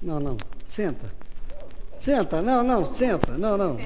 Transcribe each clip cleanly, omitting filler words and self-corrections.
Não, não. Senta. Senta. Não, não. Senta. Não, não.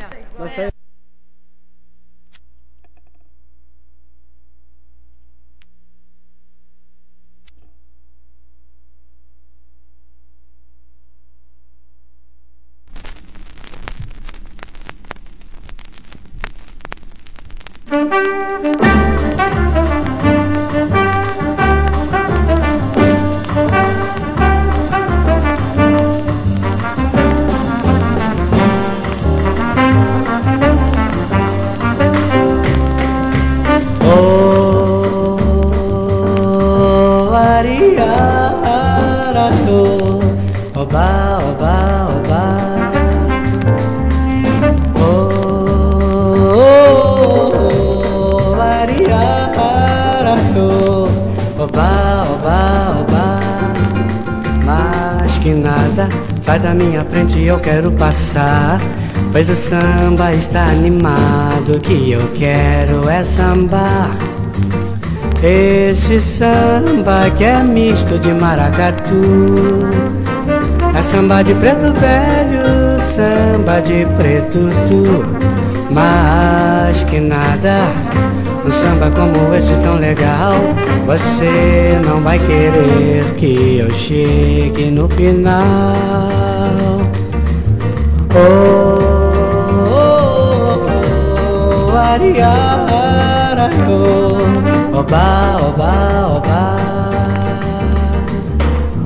Vai sair. Pois o samba está animado, o que eu quero é sambar. Esse samba que é misto de maracatu, é samba de preto velho, samba de preto tu. Mas que nada, um samba como esse tão legal, você não vai querer que eu chegue no final. Oh, ariara, oh, oba, oba, oba.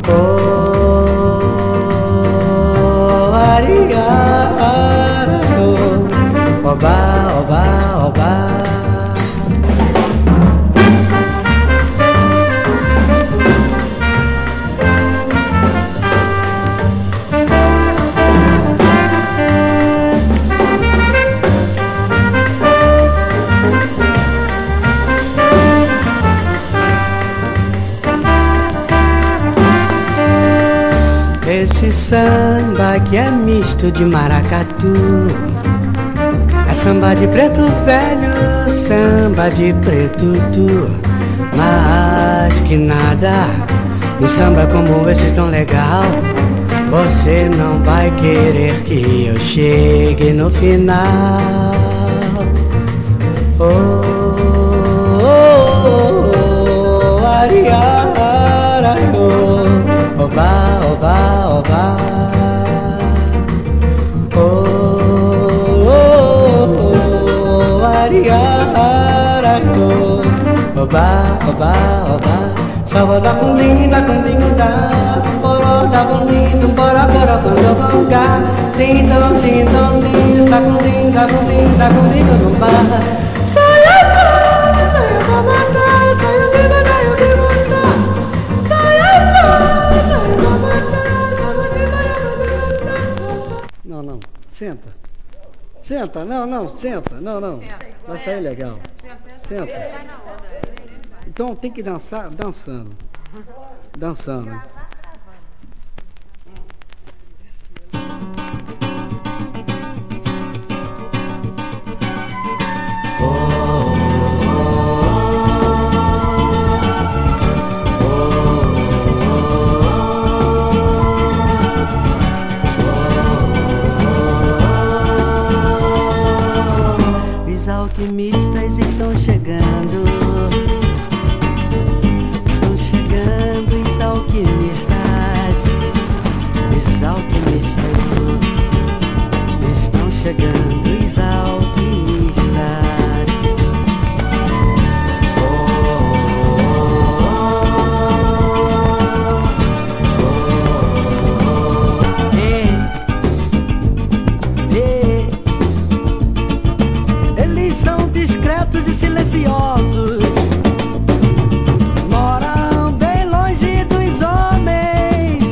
Oh, ariara, oh, oba, oba, oba. Esse samba que é misto de maracatu, é samba de preto velho, samba de preto tu. Mas que nada, um samba como esse tão legal, você não vai querer que eu chegue no final. Oh, oh, oh, oh, ariara, oh, oba, oba, oba. Oh, oh, oh, ariara, oh, oba, oba, oba. Salva da bundinha, bundinha, poró da bundinha, poró, poró, poró, poró. Din dong, din, sacundinha, bundinha, bundinha, bumba. Senta. Senta, não, não, senta, não, não. Vai sair legal. Senta. Então tem que dançar dançando. Dançando. Alquimistas estão chegando os alquimistas estão chegando, os alquimistas. Silenciosos, moram bem longe dos homens,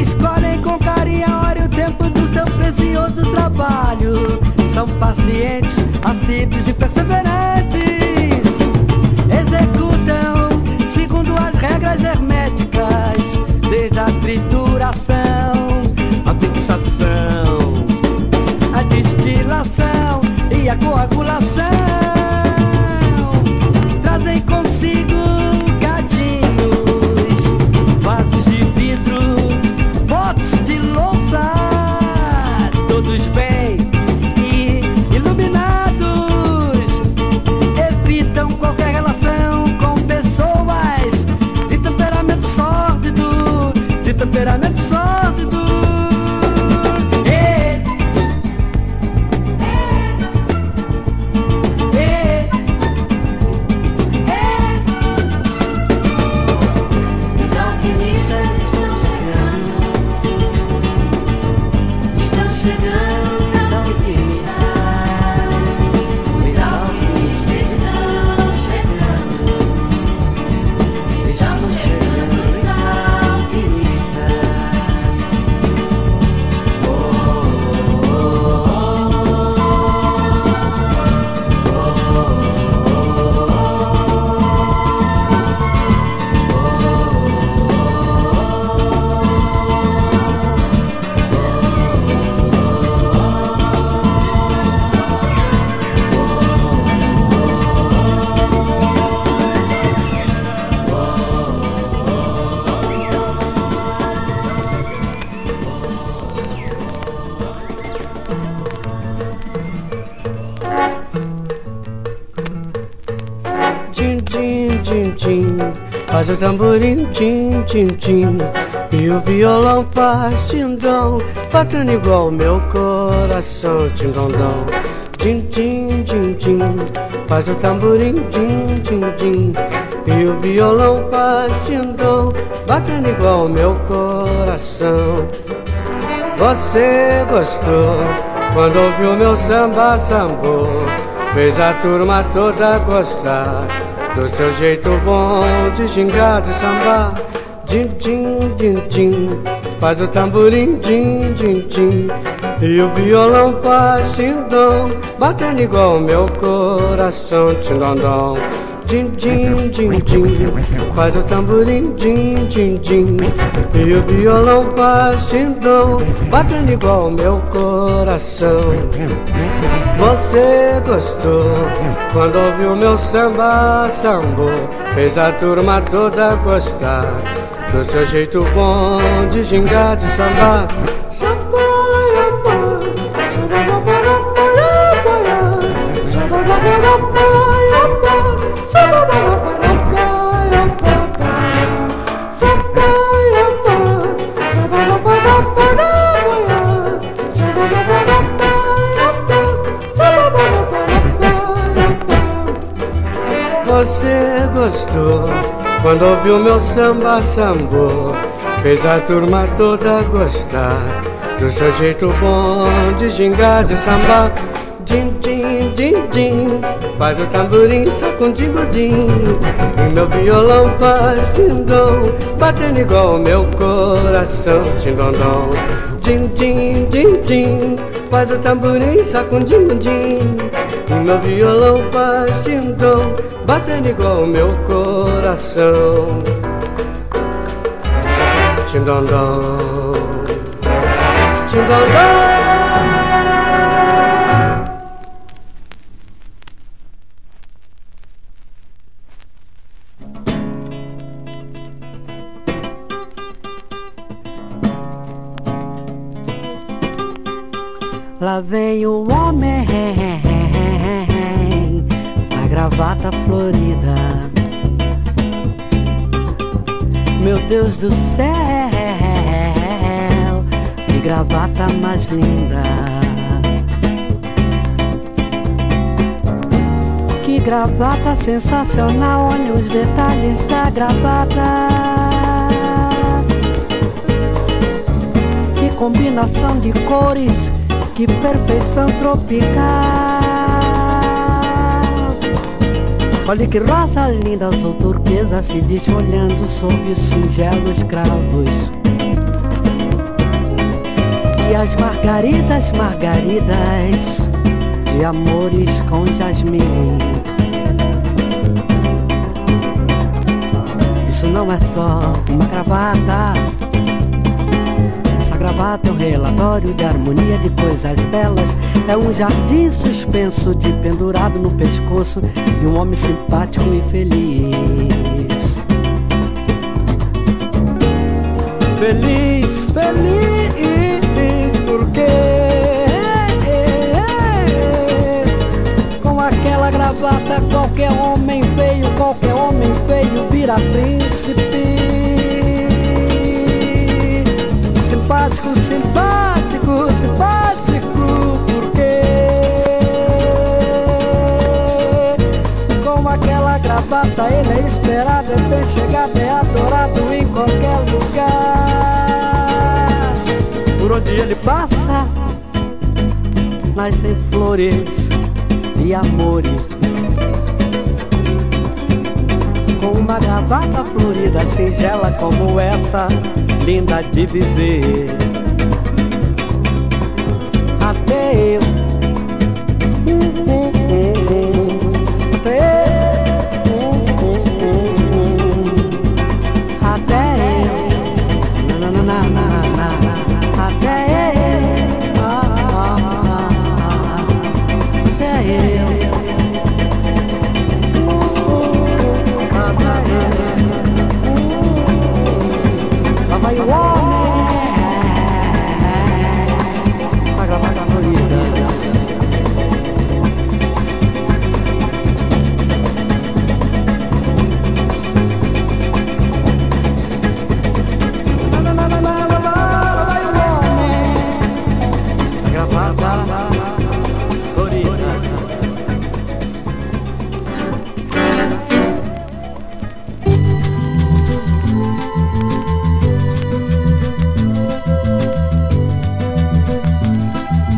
escolhem com carinho o tempo do seu precioso trabalho, são pacientes, assíduos e perseverantes, executam segundo as regras herméticas, desde a trituração, a fixação, a destilação e a coagulação. Trazem consigo cadinhos, vasos de vidro, potes temperamento sórdido. Faz o tamborim, tim, tim, tim, e o violão faz tindom, batendo igual o meu coração, tindondom. Tim, tim, tim, tim, faz o tamborim, tim, tim, tim, e o violão faz tindom, batendo igual o meu coração. Você gostou quando ouviu meu samba sambô, fez a turma toda gostar do seu jeito bom de xingar, de sambar. Din, din, din, din, faz o tamborim, din, din, din, e o violão faz tindom, batendo igual o meu coração, tindondom. Din, din, din, din, faz o tamborim, din, din, din, e o violão faz tindom, batendo igual o meu coração. Você gostou quando ouviu meu samba sambô, fez a turma toda gostar do seu jeito bom de gingar, de sambar. Você gostou quando ouviu meu samba sambô, fez a turma toda gostar do seu jeito bom de gingar, de sambar. Din, din, din, din, faz o tamborim só com din-din, e meu violão faz tindom, batendo igual o meu coração, tindondom. Din, din, din, din, faz o tamborim só com din-din, e meu violão faz tindom, batendo igual o meu coração, tindondom, tindondom. Lá vem o homem com a gravata florida. Meu Deus do céu, que gravata mais linda! Que gravata sensacional, olha os detalhes da gravata. Que combinação de cores, que perfeição tropical! Olha que rosa linda, azul turquesa, se desfolhando sob os singelos cravos. E as margaridas, margaridas de amores com jasmim. Isso não é só uma gravata, gravata é um relatório de harmonia de coisas belas. É um jardim suspenso de pendurado no pescoço de um homem simpático e feliz. Feliz, feliz, porque com aquela gravata qualquer homem feio vira príncipe. simpático, simpático, simpático, porque com aquela gravata ele é esperado, é bem chegado, é adorado em qualquer lugar. Por onde ele passa, nascem flores e amores. Com uma gravata florida, singela como essa, linda de viver. Até eu, até eu, na, na, na, na, na, até eu.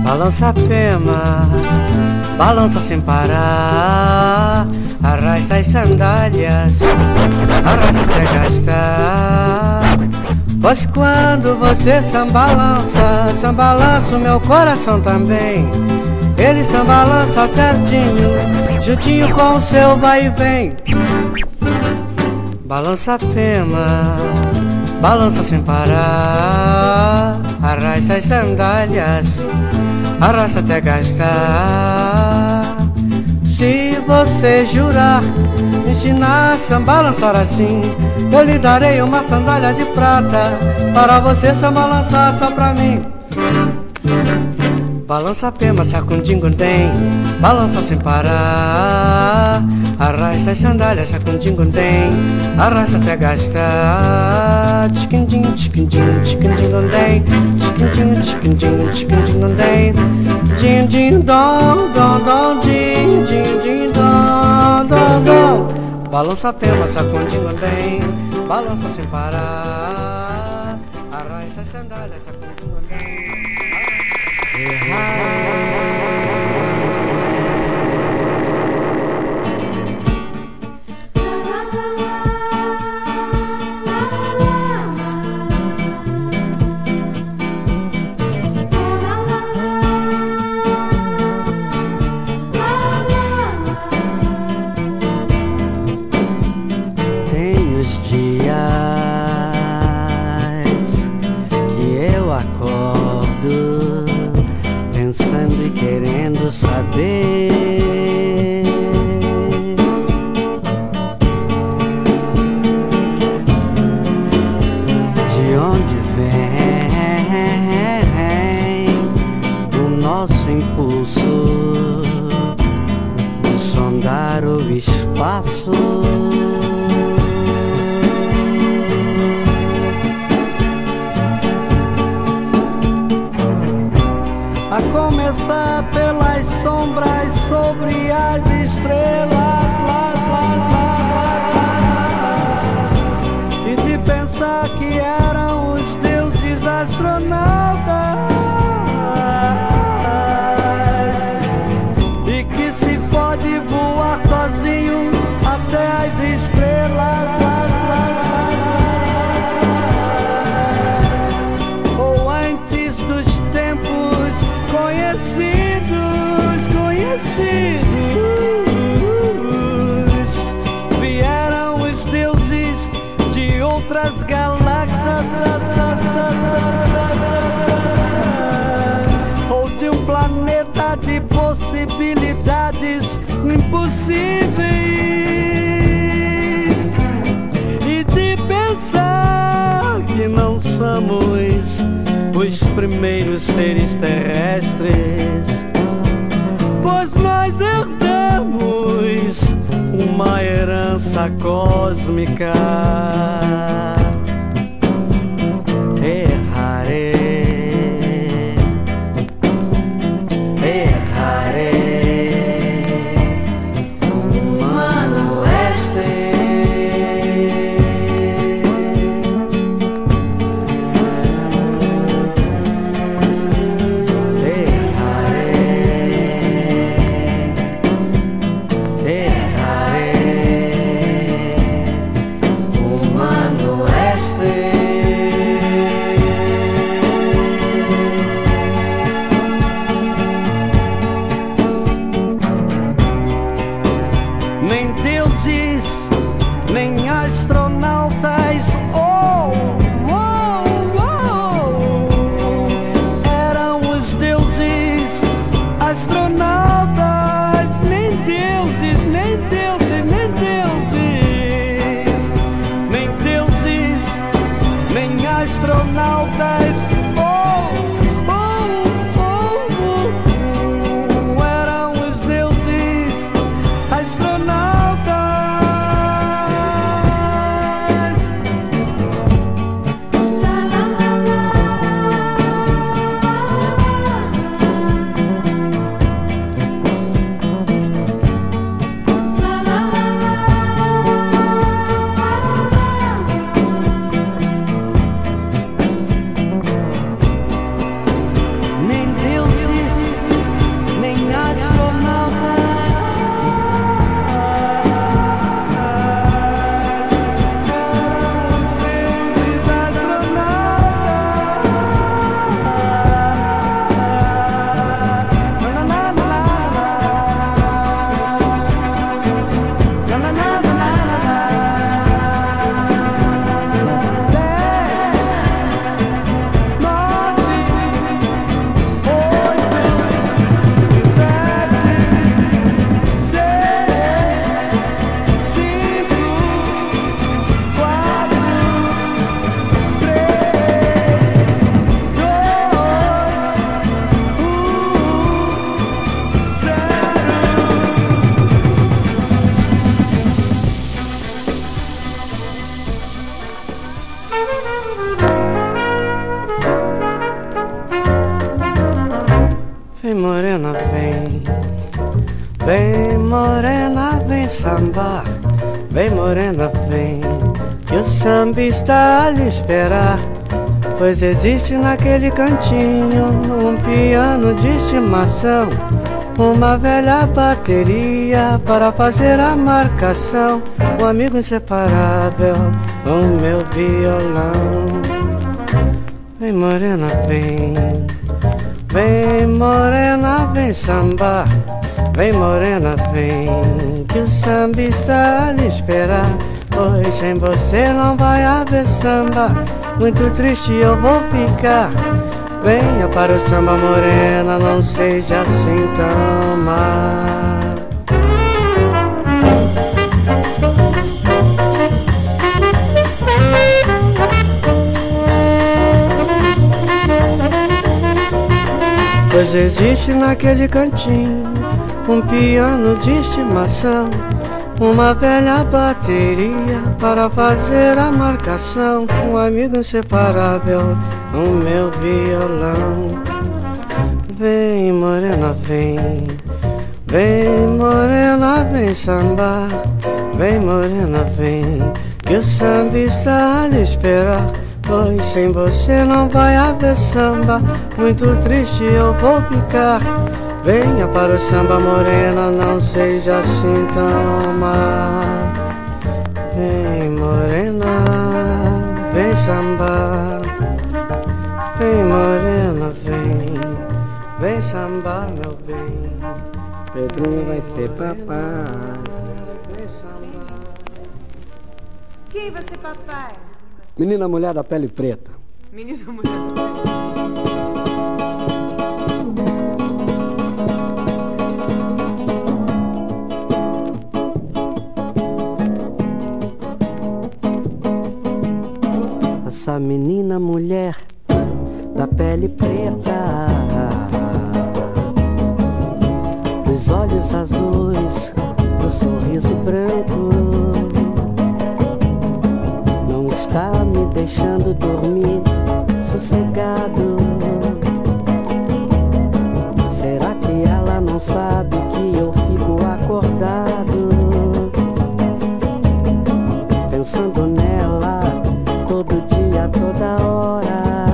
Balança Pema, balança sem parar, arrasta as sandálias, arrasta até gastar. Pois quando você sambalança, sambalança o meu coração também. Ele sambalança certinho, juntinho com o seu vai e vem. Balança Pema, balança sem parar, arrasta as sandálias, arrasta até gastar. Se você jurar me ensinar a sambalançar assim, eu lhe darei uma sandália de prata para você sambalançar só pra mim. Balança Pema, sacundingundém, balança sem parar, arrasta as sandálias, sacundingundém, arrasta até gastar. Tchiquindim, tchiquindim, tchiquindingundém, tchiquindim, tchiquindim, tchiquindingundém, din din dom, dom, dom, din din din dom, dom, dom. Balança Pema, sacundingundém, balança sem parar, arrasta as sandálias, sacundingundém. Tem os dias que eu acordo pensando e querendo saber, de onde vem o nosso impulso de sondar o espaço. A começar pelas sombras sobre as estrelas, lá, lá, lá, lá, lá, e de pensar que eram os deuses astronautas, e que se pode voar sozinho até as estrelas, lá, lá, lá, lá, ou antes dos tempos conhecidos, conhecidos, vieram os deuses de outras galáxias, ou de um planeta de possibilidades impossíveis, e de pensar que não somos os primeiros seres terrestres, pois nós herdamos uma herança cósmica. Errarei. Está a lhe esperar, pois existe naquele cantinho um piano de estimação, uma velha bateria para fazer a marcação, um amigo inseparável no meu violão. Vem morena, vem, vem morena, vem sambar, vem morena, vem, que o samba está a lhe esperar. Pois sem você não vai haver samba, muito triste eu vou ficar. Venha para o samba morena, não seja assim tão má. Pois existe naquele cantinho um piano de estimação, uma velha bateria para fazer a marcação, um amigo inseparável no meu violão. Vem morena, vem, vem morena, vem sambar, vem morena, vem, que o samba está a lhe esperar. Pois sem você não vai haver samba, muito triste eu vou ficar. Venha para o samba morena, não seja assim tão má. Vem morena, vem sambar, vem morena, vem, vem sambar meu bem, Pedrinho vai ser papai. Quem vai ser papai? Menina mulher da pele preta. Menina mulher da pele preta. Essa menina mulher da pele preta, dos olhos azuis, do sorriso branco, não está me deixando dormir sossegado. Será que ela não sabe que eu fico acordado, pensando nela todo dia, toda hora,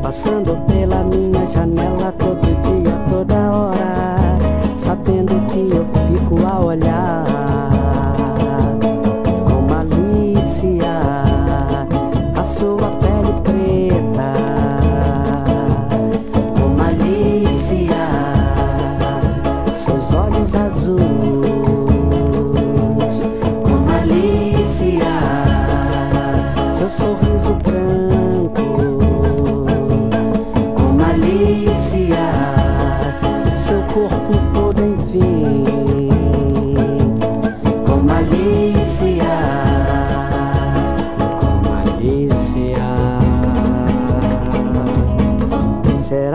passando pela minha janela todo dia, toda hora, sabendo que eu fico a olhar com malícia a sua pele.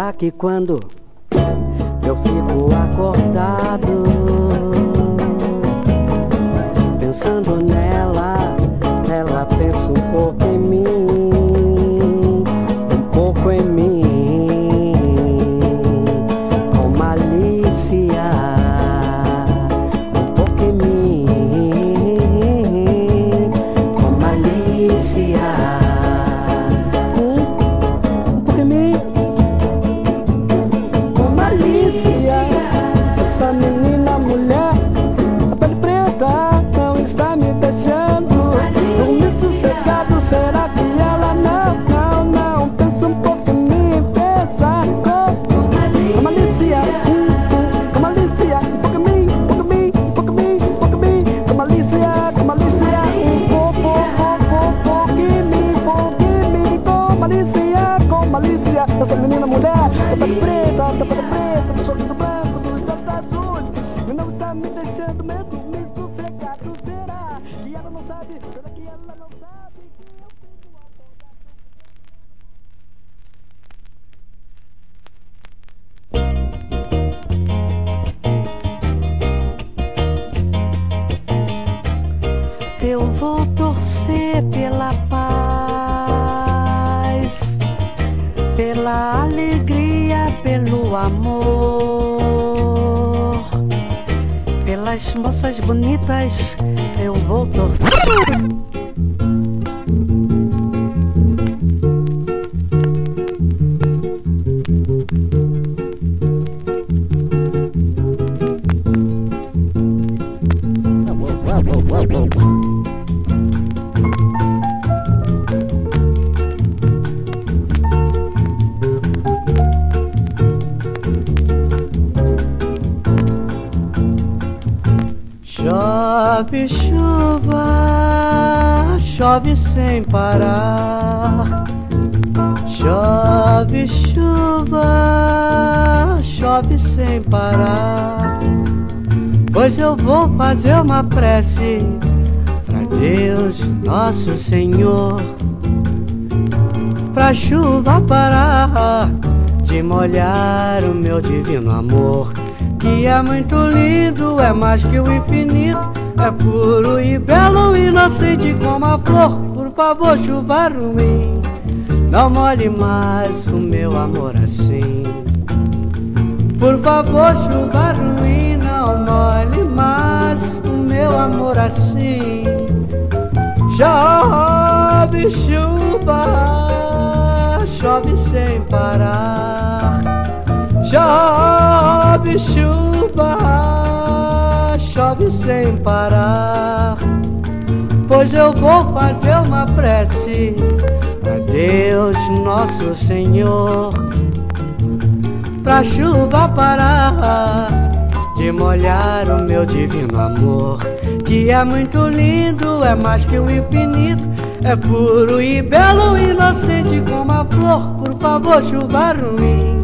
Será que quando eu fico acordado, pensando nela, ela pensa um pouco em mim, um pouco em mim, com malícia, um pouco em mim, com malícia. Será que ela não pensa um pouco em mim, pensa com malícia, com malícia, um pouco em mim, com malícia, um pouco em mim, com malícia, essa menina mulher, tá preta, do sorriso branco, do olhos azuis, e não está me deixando mesmo me sossegar. Será que ela não sabe, será que ela não sabe? Eu vou torcer pela paz, pela alegria, pelo amor, pelas moças bonitas, eu vou torcer. Chove chuva, chove sem parar. Chove chuva, chove sem parar. Pois eu vou fazer uma prece pra Deus Nosso Senhor, pra chuva parar de molhar o meu divino amor, que é muito lindo, é mais que o infinito, é puro e belo, inocente como a flor. Por favor, chuva ruim, não molhe mais o meu amor assim. Por favor, chuva ruim, não molhe mais o meu amor assim. Chove chuva, chove sem parar. Chove chuva, chove sem parar. Pois eu vou fazer uma prece a Deus Nosso Senhor, pra chuva parar de molhar o meu divino amor, que é muito lindo, é mais que o infinito, é puro e belo, inocente como a flor. Por favor, chuva ruim,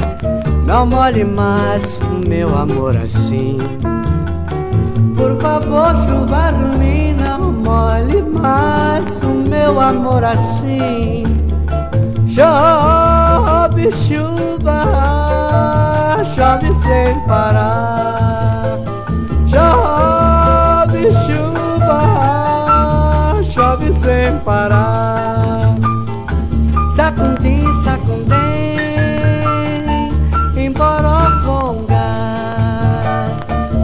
não molhe mais o meu amor assim. Por favor, chuva ruim, não molhe mais o meu amor assim. Chove chuva, chove sem parar. Chove chuva, chove sem parar. Sacundim, sacundim, embora bonga,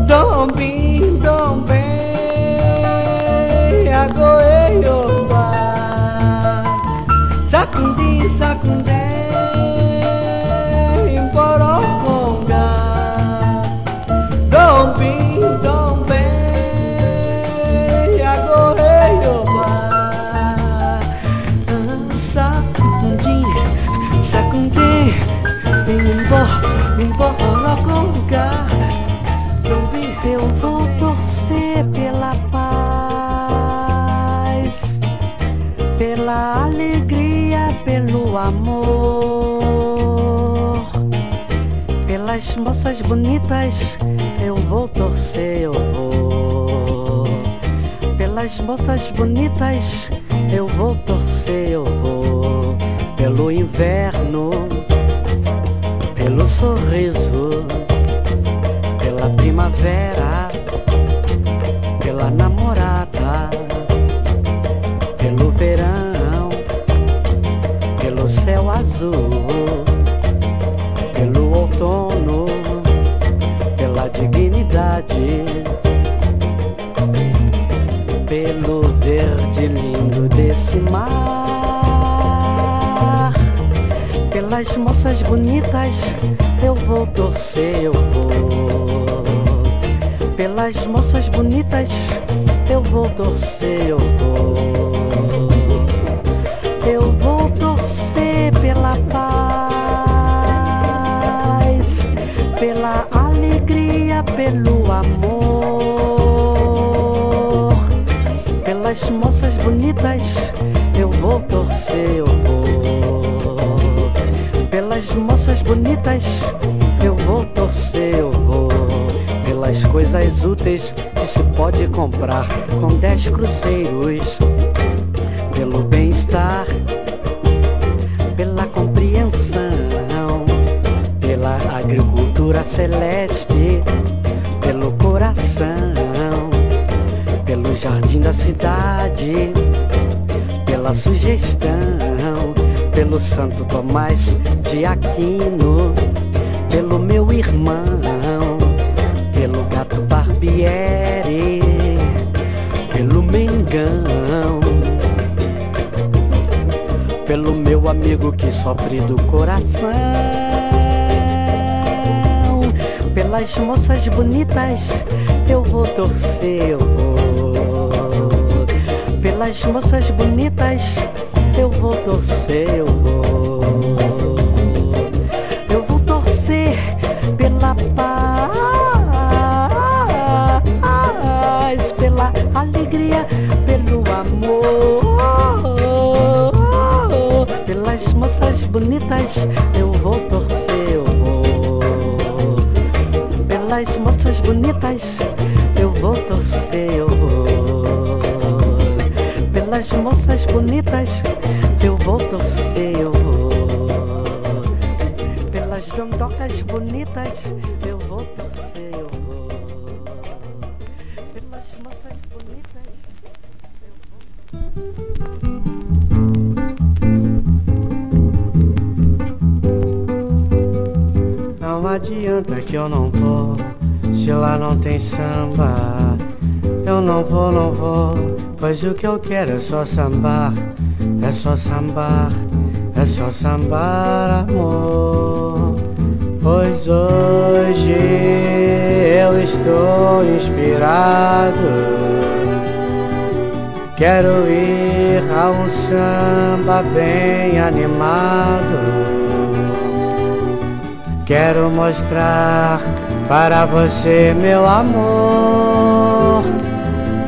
dombim. Eu vou torcer pela paz, pela alegria, pelo amor, pelas moças bonitas, eu vou torcer, eu vou. Pelas moças bonitas, eu vou torcer, eu vou. Pelo inverno, pelo céu azul, pelo outono, pela dignidade, pelo verde lindo desse mar, pelas moças bonitas eu vou torcer, eu vou, pelas moças bonitas eu vou torcer, eu vou. Eu vou torcer pela paz, pela alegria, pelo amor, pelas moças bonitas eu vou torcer, eu vou, pelas moças bonitas eu vou torcer, eu vou, pelas coisas úteis que se pode comprar com 10 cruzeiros, pelo bem-estar, pela compreensão, pela agricultura celeste, pelo coração, pelo jardim da cidade, pela sugestão, pelo Santo Tomás de Aquino, pelo meu irmão, pelo Gato Barbieri, pelo Mengão, pelo meu amigo que sofre do coração, pelas moças bonitas eu vou torcer, eu vou, pelas moças bonitas eu vou torcer, eu vou. Eu vou torcer pela paz, pela alegria, pelo amor, pelas moças bonitas eu vou torcer, eu vou, pelas moças bonitas eu vou torcer, eu vou, pelas moças bonitas eu vou torcer, eu vou, pelas dondocas bonitas eu vou torcer, eu vou, pelas moças bonitas eu vou. Não adianta que eu não vou, se lá não tem samba. Eu não vou, não vou, pois o que eu quero é só sambar, é só sambar, é só sambar, amor. Pois hoje eu estou inspirado, quero ir a um samba bem animado. Quero mostrar para você, meu amor,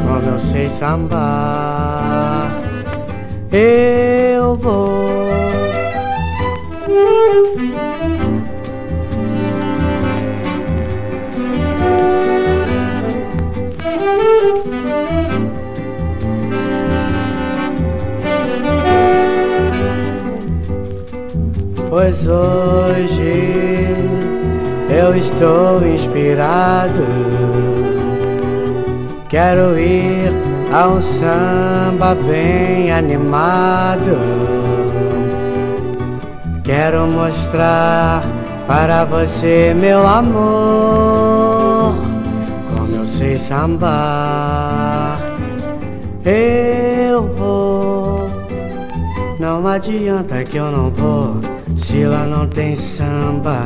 como eu sei sambar. Eu vou. Pois hoje eu estou inspirado, quero ir a um samba bem animado. Quero mostrar para você, meu amor, como eu sei sambar. Eu vou. Não adianta que eu não vou, se lá não tem samba.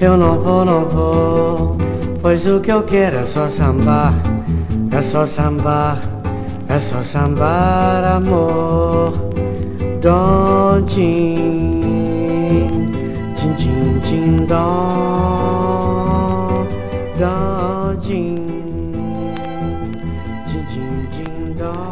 Eu não vou, não vou, pois o que eu quero é só sambar, é só sambar, é só sambar, amor. Dom, din, din, din, dom, dom, din, din, din, din, dom.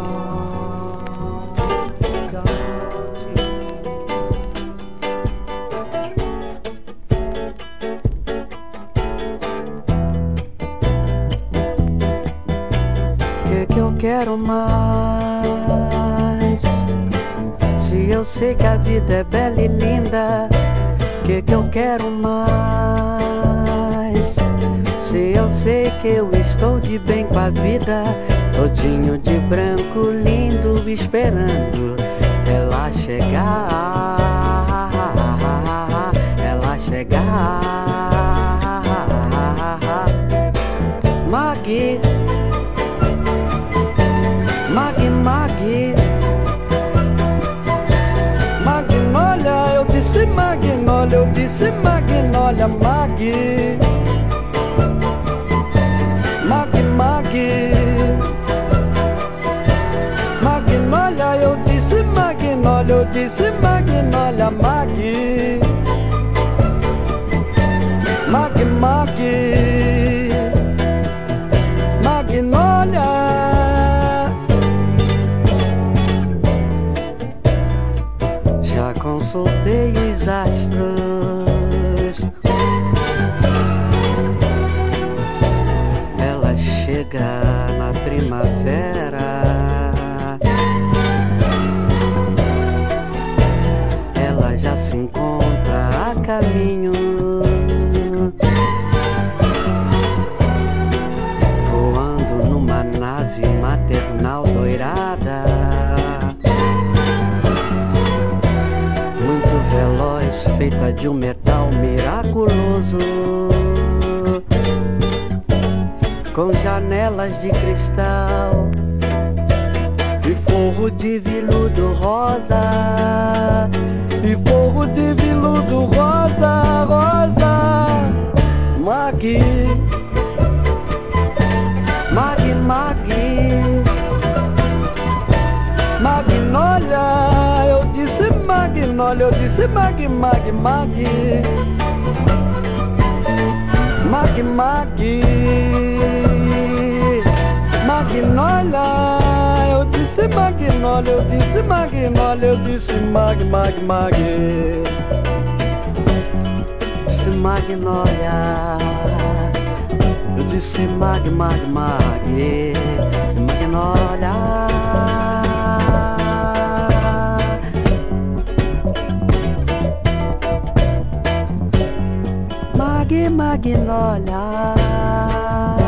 Quero mais, se eu sei que a vida é bela e linda, que eu quero mais, se eu sei que eu estou de bem com a vida, todinho de branco lindo esperando ela chegar. magnólia, eu disse magnólia, mag, mag, mag, magnólia, eu disse magnólia, eu disse magnólia, mag, mag, mag, magnólia. Já consultei os astros, ela chega na primavera, ela já se encontra a caminho, voando numa nave maternal doirada, veloz, feita de um metal miraculoso, com janelas de cristal e forro de veludo rosa, e forro de veludo rosa, rosa, mag, mag, mag, magnólia. Magnólia, eu disse mag, mag, mag, mag, mag, magnólia, eu disse magnólia, eu disse magnólia, eu disse mag, mag, mag, disse magnólia, eu disse mag, mag, mag, magnólia. Magnólia.